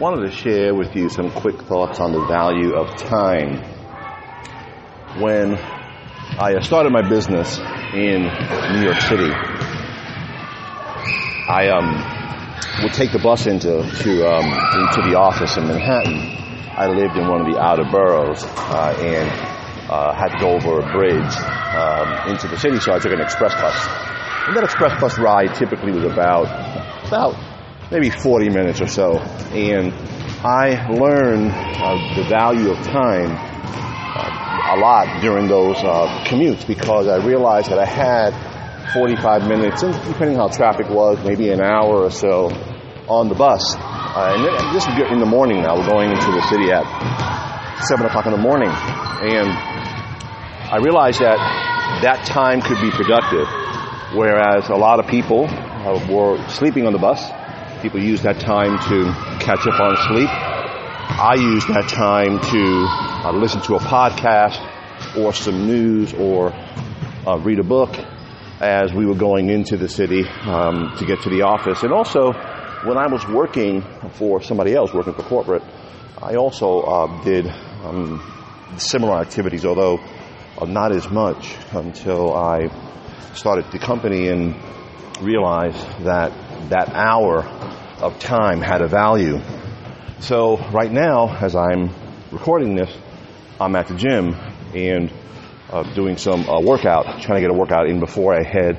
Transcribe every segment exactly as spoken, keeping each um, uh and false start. wanted to share with you some quick thoughts on the value of time. When I started my business in New York City, I um, would take the bus into to um, into the office in Manhattan. I lived in one of the outer boroughs uh, and uh, had to go over a bridge um, into the city, so I took an express bus. And that express bus ride typically was about about maybe forty minutes or so. And I learned uh, the value of time uh, a lot during those uh, commutes, because I realized that I had forty-five minutes, and depending on how traffic was, maybe an hour or so on the bus. Uh, and then, this is in the morning now. We're going into the city at seven o'clock in the morning. And I realized that that time could be productive, whereas a lot of people uh, were sleeping on the bus. People used that time to catch up on sleep. I used that time to uh, listen to a podcast or some news or uh, read a book as we were going into the city um, to get to the office. And also, when I was working for somebody else, working for corporate, I also uh, did um, similar activities, although uh, not as much, until I started the company and realized that that hour of time had a value. So right now, as I'm recording this, I'm at the gym and uh, doing some uh, workout, trying to get a workout in before I head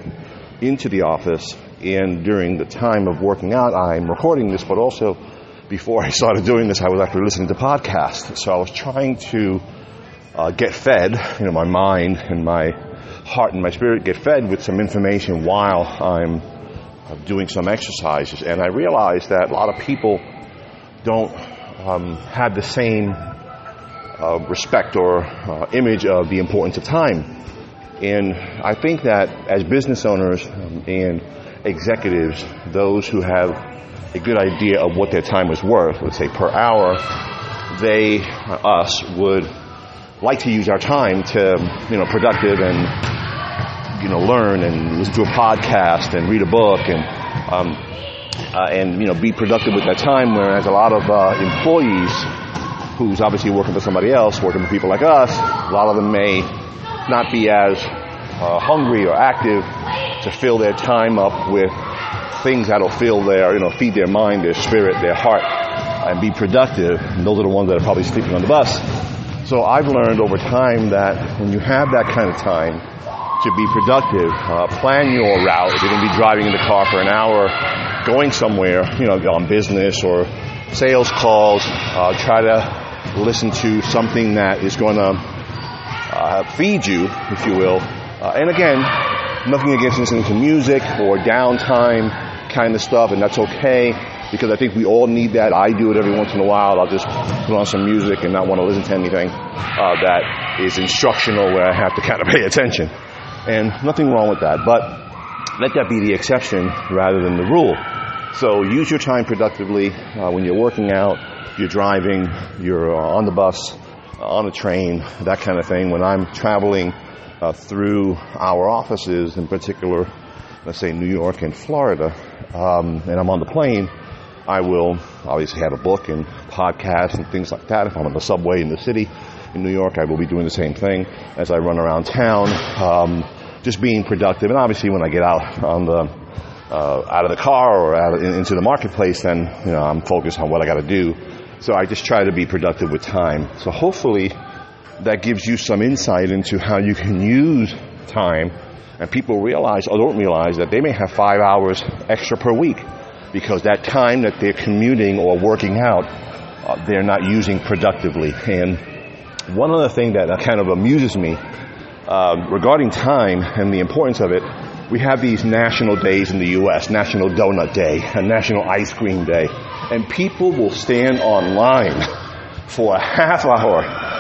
into the office. And during the time of working out, I'm recording this, but also before I started doing this, I was actually listening to podcasts. So I was trying to uh, get fed, you know, my mind and my heart and my spirit get fed with some information while I'm uh, doing some exercises. And I realized that a lot of people don't um, have the same uh, respect or uh, image of the importance of time. And I think that as business owners um, and executives, those who have a good idea of what their time is worth, let's say per hour, they, us, would like to use our time to, you know, productive and, you know, learn and listen to a podcast and read a book and, um, uh, and you know, be productive with that time. Whereas a lot of uh, employees who's obviously working for somebody else, working for people like us, a lot of them may not be as uh, hungry or active to fill their time up with things that'll fill their, you know, feed their mind, their spirit, their heart, and be productive. And those are the ones that are probably sleeping on the bus. So I've learned over time that when you have that kind of time to be productive, uh, plan your route. If you're going to be driving in the car for an hour, going somewhere, you know, on business or sales calls, uh, try to listen to something that is going to uh, feed you, if you will. Uh, and again, nothing against listening to music or downtime kind of stuff, and that's okay, because I think we all need that. I do it every once in a while. I'll just put on some music and not want to listen to anything uh, that is instructional where I have to kind of pay attention. And nothing wrong with that, but let that be the exception rather than the rule. So use your time productively uh, when you're working out, you're driving, you're uh, on the bus, uh, on a train, that kind of thing. When I'm traveling Uh, through our offices, in particular, let's say New York and Florida, um, and I'm on the plane, I will obviously have a book and podcasts and things like that. If I'm on the subway in the city in New York, I will be doing the same thing as I run around town, um, just being productive. And obviously, when I get out on the uh, out of the car or out of, in, into the marketplace, then, you know, I'm focused on what I got to do. So I just try to be productive with time. So hopefully that gives you some insight into how you can use time, and people realize or don't realize that they may have five hours extra per week because that time that they're commuting or working out, uh, they're not using productively. And one other thing that kind of amuses me uh, regarding time and the importance of it, we have these national days in the U S, National Donut Day and National Ice Cream Day, and people will stand online for a half hour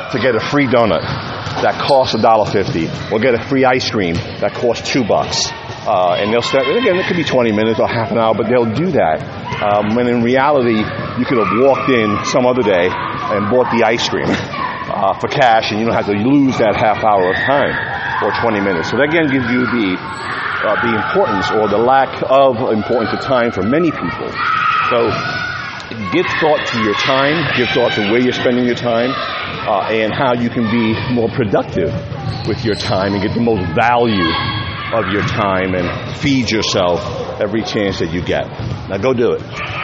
to get a free donut that costs a dollar fifty, or get a free ice cream that costs two bucks. Uh, and they'll start, and again, it could be twenty minutes or half an hour, but they'll do that. Um, when in reality, you could have walked in some other day and bought the ice cream uh, for cash, and you don't have to lose that half hour of time or twenty minutes. So that again gives you the, uh, the importance or the lack of importance of time for many people. So give thought to your time, give thought to where you're spending your time, uh, and how you can be more productive with your time and get the most value of your time and feed yourself every chance that you get. Now go do it.